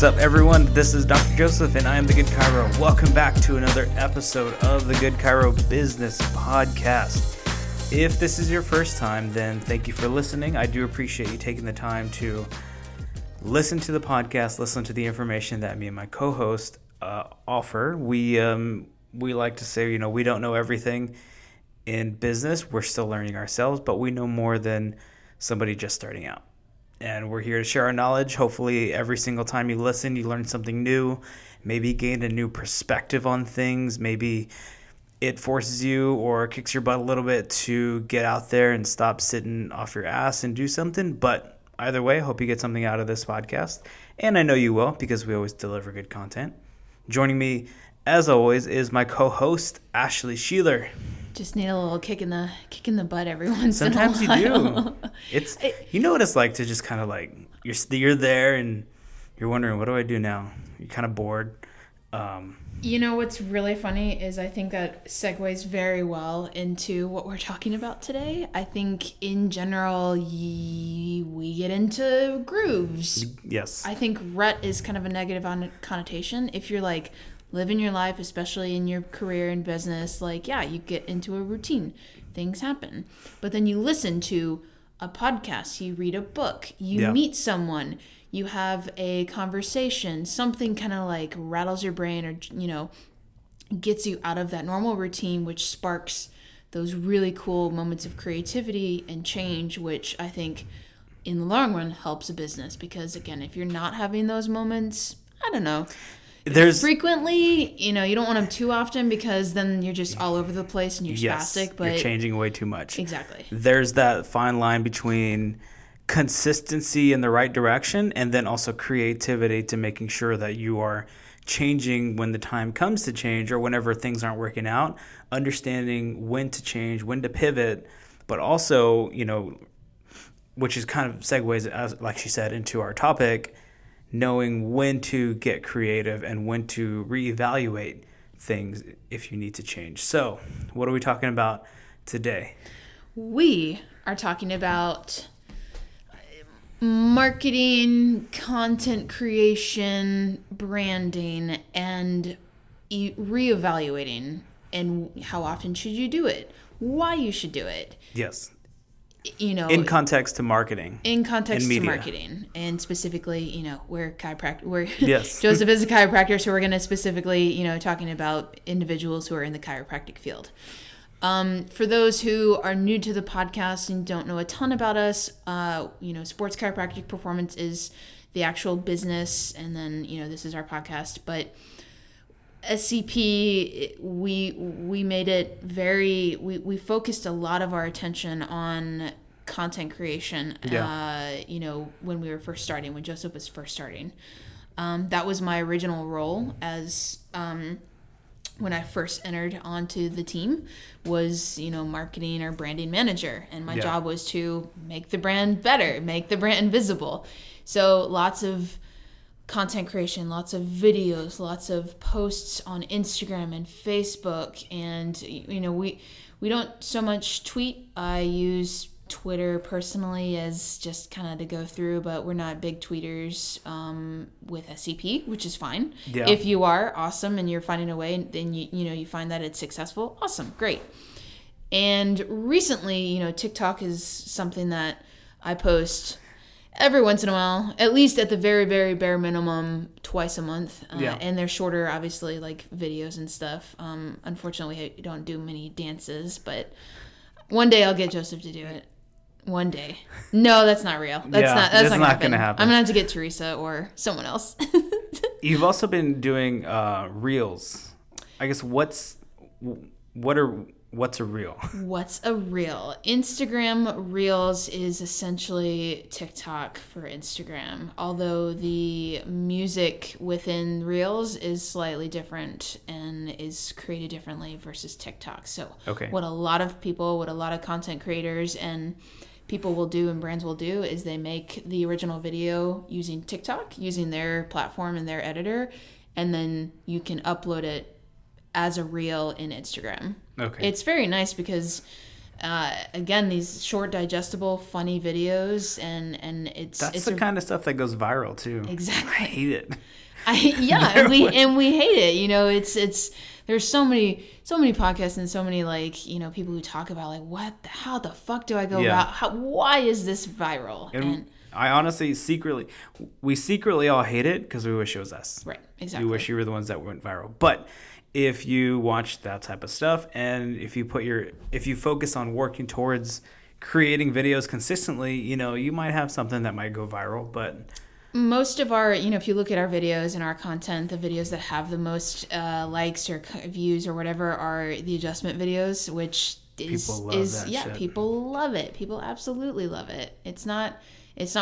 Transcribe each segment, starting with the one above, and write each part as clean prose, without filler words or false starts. What's up, everyone? This is Dr. Joseph, and I am The Good Chiro. Welcome back to another episode of The Good Chiro Business Podcast. If this is your first time, then thank you for listening. I do appreciate you taking the time to listen to the podcast, listen to the information that me and my co-host offer. We like to say, we don't know everything in business. We're still learning ourselves, but we know more than somebody just starting out. And we're here to share our knowledge. Hopefully, every single time you listen, you learn something new, maybe gain a new perspective on things. Maybe it forces you or kicks your butt a little bit to get out there and stop sitting off your ass and do something. But either way, hope you get something out of this podcast. And I know you will, because we always deliver good content. Joining me, as always, is my co-host, Ashley Sheeler. Just need a little kick in the butt every once Sometimes in a while. Sometimes you do. You know what it's like to just kind of like, you're there and you're wondering, what do I do now? You're kind of bored. You know what's really funny is I think that segues very well into what we're talking about today. I think in general, we get into grooves. Yes. I think rut is kind of a negative connotation. If you're like living your life, especially in your career and business, like, yeah, you get into a routine. Things happen. But then you listen to a podcast. You read a book. You meet someone. You have a conversation. Something kind of like rattles your brain or, gets you out of that normal routine, which sparks those really cool moments of creativity and change, which I think in the long run helps a business. Because, again, if you're not having those moments, I don't know. There's frequently, you don't want them too often, because then you're just all over the place and you're spastic. But you're changing way too much. Exactly. There's that fine line between consistency in the right direction and then also creativity to making sure that you are changing when the time comes to change or whenever things aren't working out, understanding when to change, when to pivot, but also, which is kind of segues, as like she said, into our topic, knowing when to get creative and when to reevaluate things if you need to change. So, what are we talking about today? We are talking about marketing, content creation, branding, and reevaluating, and how often should you do it, why you should do it. Yes. In context to marketing. In context to marketing. And specifically, we're chiropractor. Yes. Joseph is a chiropractor, so we're going to specifically, talking about individuals who are in the chiropractic field. For those who are new to the podcast and don't know a ton about us, sports chiropractic performance is the actual business. And then, this is our podcast. But SCP, we made it very, we focused a lot of our attention on content creation, when we were first starting, when Joseph was first starting. That was my original role as, when I first entered onto the team, was, marketing or branding manager. And my job was to make the brand better, make the brand visible. So lots of content creation, lots of videos, lots of posts on Instagram and Facebook, and we don't so much tweet. I use Twitter personally as just kind of to go through, but we're not big tweeters with SCP, which is fine. If you are, awesome, and you're finding a way, and then you find that it's successful, awesome, great. And recently, TikTok is something that I post every once in a while, at least at the very, very bare minimum, twice a month. And they're shorter, obviously, like videos and stuff. Unfortunately, I don't do many dances, but one day I'll get Joseph to do it. One day. No, that's not real. That's not going to happen. I'm going to have to get Teresa or someone else. You've also been doing reels. I guess what's a reel? What's a reel? Instagram Reels is essentially TikTok for Instagram, although the music within Reels is slightly different and is created differently versus TikTok. So what a lot of content creators and people will do and brands will do is they make the original video using TikTok, using their platform and their editor, and then you can upload it as a reel in Instagram. Okay. It's very nice because Again, these short, digestible, funny videos, and it's the kind of stuff that goes viral too. Exactly, I hate it. We hate it. You know, it's there's so many podcasts and so many people who talk about how the fuck do I go about why is this viral? And I honestly secretly all hate it because we wish it was us. Right, exactly. We wish you were the ones that went viral, but. If you watch that type of stuff and if you focus on working towards creating videos consistently, you might have something that might go viral. But most of our, if you look at our videos and our content, the videos that have the most likes or views or whatever are the adjustment videos, which is people love it. People absolutely love it. It's not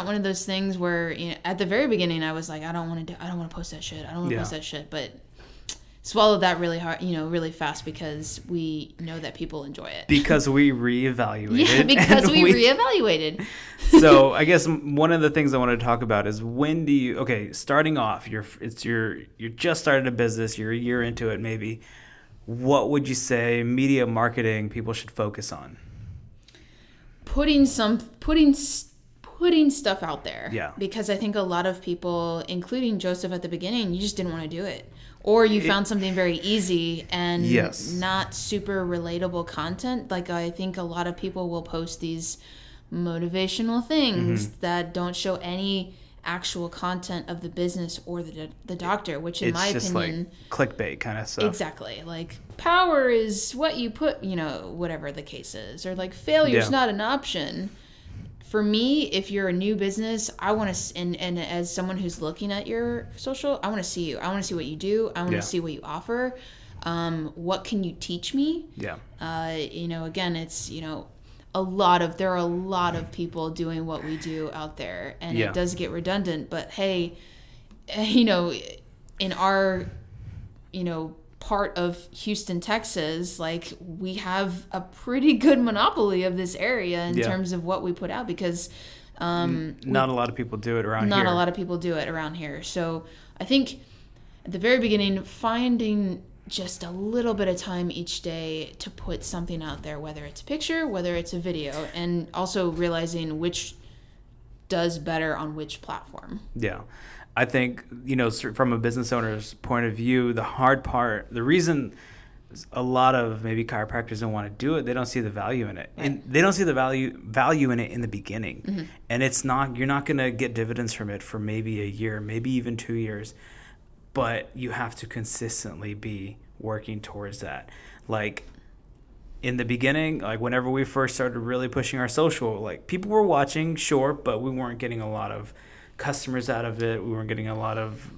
one of those things where at the very beginning I was like, I don't want to post that shit. I don't want to post that shit, but swallowed that really hard, really fast because we know that people enjoy it. Because we reevaluated. Reevaluated. So I guess one of the things I want to talk about is starting off, you just started a business, you're a year into it maybe. What would you say media marketing people should focus on? Putting stuff out there. Yeah. Because I think a lot of people, including Joseph at the beginning, you just didn't want to do it. Or you found something very easy and not super relatable content. Like I think a lot of people will post these motivational things that don't show any actual content of the business or the doctor, which in my opinion... It's just clickbait kind of stuff. Exactly. Power is what you put, whatever the case is. Or failure's not an option. For me, if you're a new business, I want to, and as someone who's looking at your social, I want to see you. I want to see what you do. I want to see what you offer. What can you teach me? Yeah. Again, it's, there are a lot of people doing what we do out there, and it does get redundant. But hey, in our, part of Houston, Texas, we have a pretty good monopoly of this area in terms of what we put out because not a lot of people do it around here. Not a lot of people do it around here. So I think at the very beginning, finding just a little bit of time each day to put something out there, whether it's a picture, whether it's a video, and also realizing which does better on which platform. Yeah. I think, from a business owner's point of view, the hard part, the reason a lot of maybe chiropractors don't want to do it, they don't see the value in it. Right. And they don't see the value in it in the beginning. Mm-hmm. And you're not going to get dividends from it for maybe a year, maybe even 2 years. But you have to consistently be working towards that. In the beginning, whenever we first started really pushing our social, people were watching, sure, but we weren't getting a lot of customers out of it. We weren't getting a lot of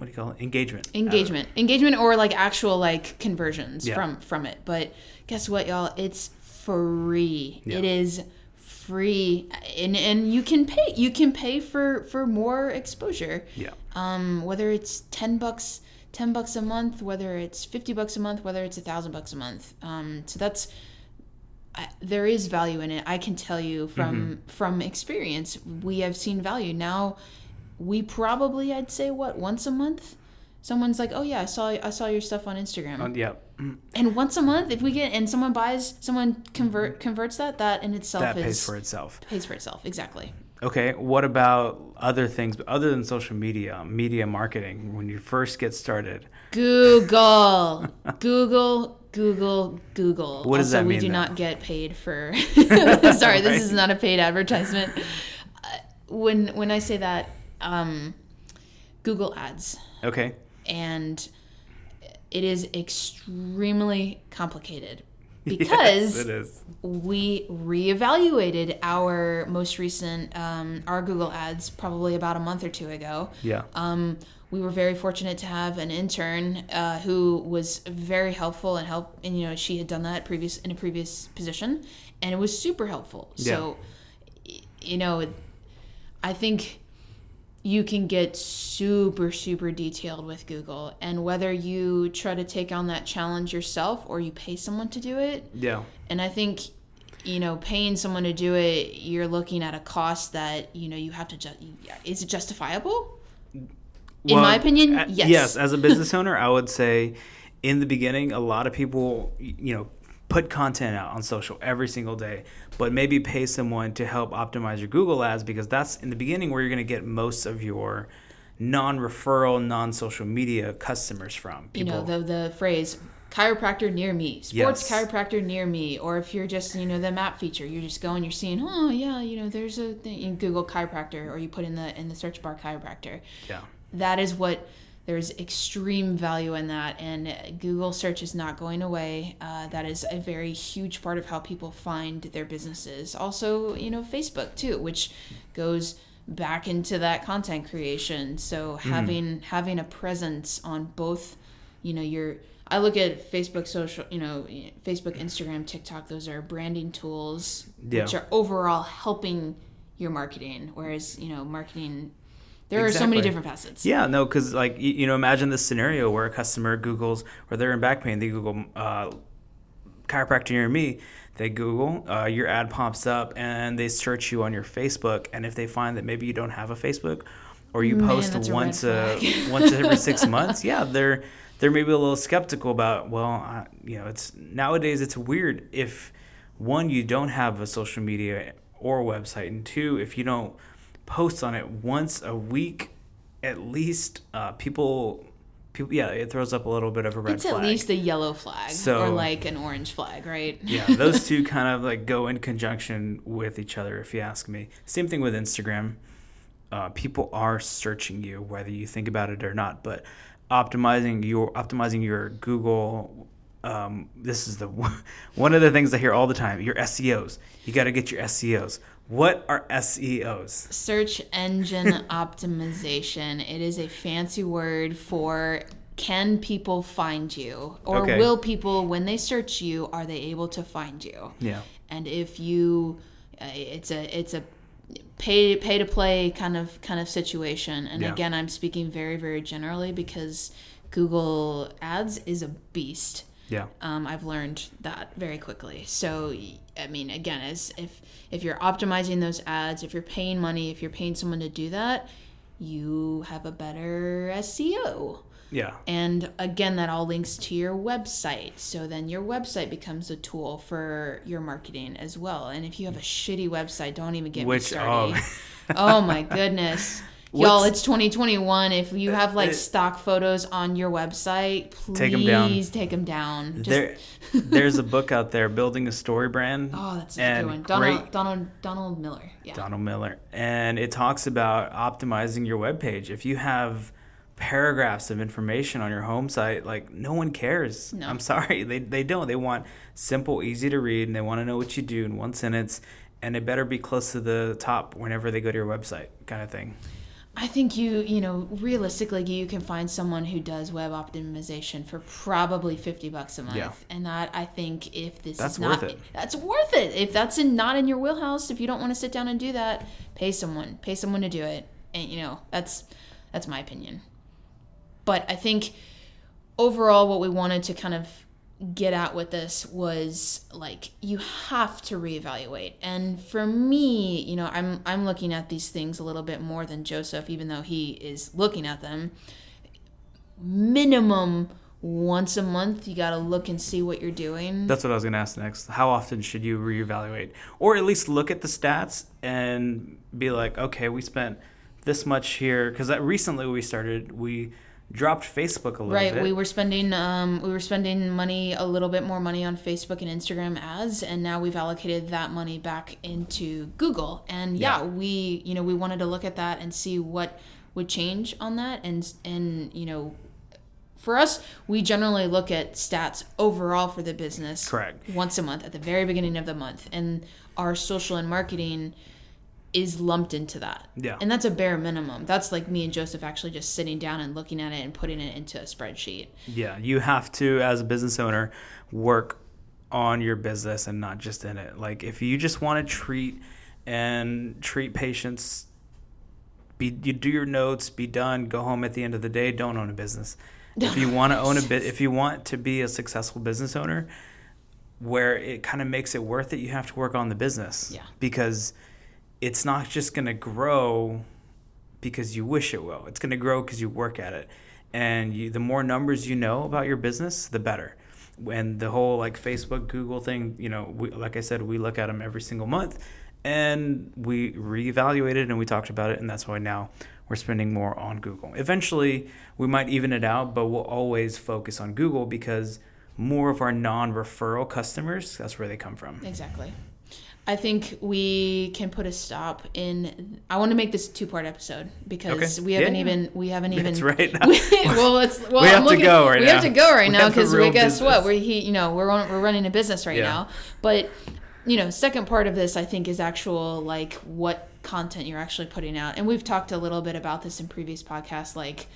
engagement or actual conversions from it. But guess what, y'all, it's free. It is free, and you can pay for more exposure, whether it's $10 a month, whether it's $50 a month, whether it's $1,000 a month. So that's there is value in it. I can tell you from experience, we have seen value. Now, we probably, I'd say, once a month? Someone's like, oh yeah, I saw your stuff on Instagram. And once a month, if we get, and someone converts that in itself. That pays for itself. Pays for itself, exactly. Okay, what about other things, other than social media, media marketing, when you first get started? Google. What does that mean? We do not get paid for... Sorry, this is not a paid advertisement. When I say that, Google Ads. Okay. And it is extremely complicated because it is. We reevaluated our most recent our Google Ads probably about a month or two ago. Yeah. We were very fortunate to have an intern who was very helpful and she had done that in a previous position, and it was super helpful. Yeah. So, I think you can get super, super detailed with Google, and whether you try to take on that challenge yourself or you pay someone to do it. Yeah. And I think, paying someone to do it, you're looking at a cost that, you have to, is it justifiable? Well, in my opinion, yes. Yes, as a business owner, I would say in the beginning, a lot of people, put content out on social every single day, but maybe pay someone to help optimize your Google ads, because that's in the beginning where you're going to get most of your non-referral, non-social media customers from. People. You know, the phrase, chiropractor near me, sports yes. chiropractor near me, or if you're just, you know, the map feature, you're just going, you're seeing, oh yeah, you know, there's a thing, you Google chiropractor, or you put in the search bar chiropractor. Yeah. That is what... There's extreme value in that, and Google search is not going away. That is a very huge part of how people find their businesses. Also, you know, Facebook too, which goes back into that content creation. So having a presence on both, you know, I look at Facebook social, you know, Facebook, Instagram, TikTok, those are branding tools, yeah. which are overall helping your marketing. Whereas, you know, marketing... There exactly. are so many different facets. Yeah, no, because like, you know, imagine this scenario where a customer Googles, or they're in back pain, they Google chiropractor near me, they Google, your ad pops up, and they search you on your Facebook, and if they find that maybe you don't have a Facebook, or you post once every 6 months, yeah, they're maybe a little skeptical about, well, you know, it's nowadays it's weird if, one, you don't have a social media or website, and two, if you don't post on it once a week at least, people yeah, it throws up a little bit of a red flag. It's at least a yellow flag, so, or like an orange flag, right? Yeah, those two kind of like go in conjunction with each other, if you ask me. Same thing with Instagram. People are searching you whether you think about it or not, but optimizing your Google, this is the one of the things I hear all the time, your SEOs. You got to get your SEOs. What are SEOs? Search engine optimization. It is a fancy word for, can people find you? Or okay. will people, when they search you, are they able to find you? Yeah. And if you, it's a pay to play kind of situation. And yeah. again, I'm speaking very, very generally because Google Ads is a beast. Yeah. I've learned that very quickly. So, I mean, again, as if you're optimizing those ads, if you're paying money, if you're paying someone to do that, you have a better SEO. Yeah. And again, that all links to your website. So then your website becomes a tool for your marketing as well. And if you have a shitty website, don't even get me started. Oh my goodness. Y'all, it's 2021. If you have like stock photos on your website, please take them down. Just... There's a book out there, Building a Story Brand. Oh, that's a good one. Donald Miller. Yeah. Donald Miller. And it talks about optimizing your webpage. If you have paragraphs of information on your home site, like, no one cares. No. I'm sorry. They don't. They want simple, easy to read, and they want to know what you do in one sentence. And it better be close to the top whenever they go to your website, kind of thing. I think you know, realistically, you can find someone who does web optimization for probably $50 a month. Yeah. And that, I think, that's worth it. If that's not in your wheelhouse, if you don't want to sit down and do that, pay someone to do it. And, you know, that's my opinion. But I think overall what we wanted to kind of get at with this was, like, you have to reevaluate. And for me, you know, I'm looking at these things a little bit more than Joseph, even though he is looking at them. Minimum once a month, you got to look and see what you're doing. That's what I was going to ask next. How often should you reevaluate, or at least look at the stats and be like, okay, we spent this much here, because recently we dropped Facebook a little bit. Right, we were spending money, a little bit more money on Facebook and Instagram ads, and now we've allocated that money back into Google. And yeah, we wanted to look at that and see what would change on that. And you know, for us, we generally look at stats overall for the business. Correct. Once a month at the very beginning of the month, and our social and marketing is lumped into that. Yeah. And that's a bare minimum. That's like me and Joseph actually just sitting down and looking at it and putting it into a spreadsheet. Yeah. You have to, as a business owner, work on your business and not just in it. Like, if you just want to treat patients, you do your notes, be done, go home at the end of the day, don't own a business. If you want to if you want to be a successful business owner where it kind of makes it worth it, you have to work on the business. Yeah. Because it's not just going to grow because you wish it will. It's going to grow because you work at it. And the more numbers you know about your business, the better. and the whole like Facebook, Google thing, you know, we, like I said, we look at them every single month and we reevaluated and we talked about it. And that's why now we're spending more on Google. Eventually we might even it out, but we'll always focus on Google because more of our non-referral customers, that's where they come from. Exactly. I think we can put a stop in. I want to make this a two-part episode because we haven't even. That's right. We have to go right now because guess what? We're running a business right now. But you know, second part of this I think is actual like what content you're actually putting out, and we've talked a little bit about this in previous podcasts, like.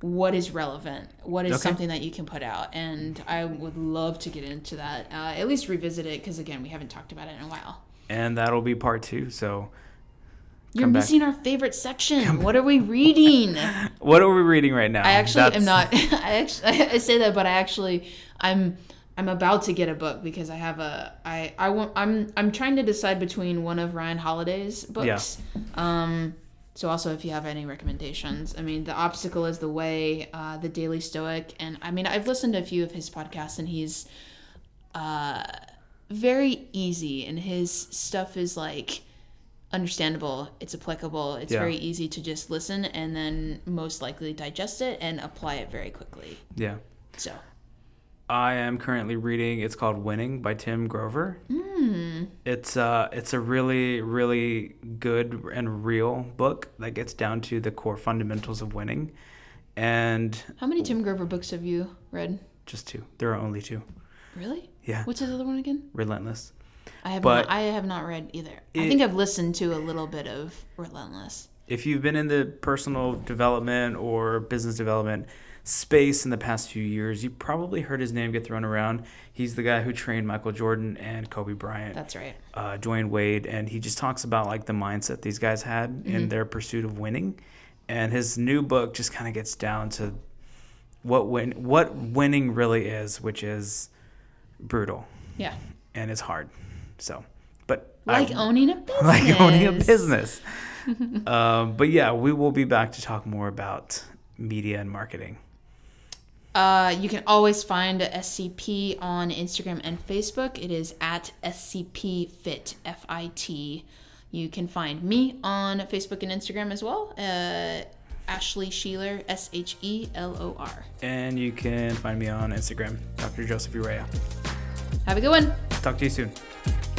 What is relevant? What is something that you can put out? And I would love to get into that, at least revisit it, because, again, we haven't talked about it in a while. And that'll be part two, so... You're missing our favorite section. What are we reading? What are we reading right now? I actually am not... I say that, but I'm about to get a book because I have a... I'm trying to decide between one of Ryan Holiday's books. Yeah. So also, if you have any recommendations, I mean, The Obstacle is the Way, The Daily Stoic. And I mean, I've listened to a few of his podcasts and he's very easy and his stuff is like understandable. It's applicable. It's very easy to just listen and then most likely digest it and apply it very quickly. Yeah. So. I am currently reading, it's called Winning by Tim Grover. Mm. It's a really, really good and real book that gets down to the core fundamentals of winning. And how many Tim Grover books have you read? Just two. There are only two. Really? Yeah. What's his other one again? Relentless. I have not read either. I think I've listened to a little bit of Relentless. If you've been in the personal development or business development space in the past few years, you probably heard his name get thrown around. He's the guy who trained Michael Jordan and Kobe Bryant. That's right. Dwayne Wade. And he just talks about like the mindset these guys had in their pursuit of winning. And his new book just kind of gets down to what winning really is, which is brutal. Yeah. And it's hard. So, but owning a business. Like owning a business. But yeah, we will be back to talk more about media and marketing. You can always find SCP on Instagram and Facebook. It is at SCPFit, F-I-T. You can find me on Facebook and Instagram as well. Ashley Sheeler, S-H-E-L-O-R. And you can find me on Instagram, Dr. Joseph Urea. Have a good one. Talk to you soon.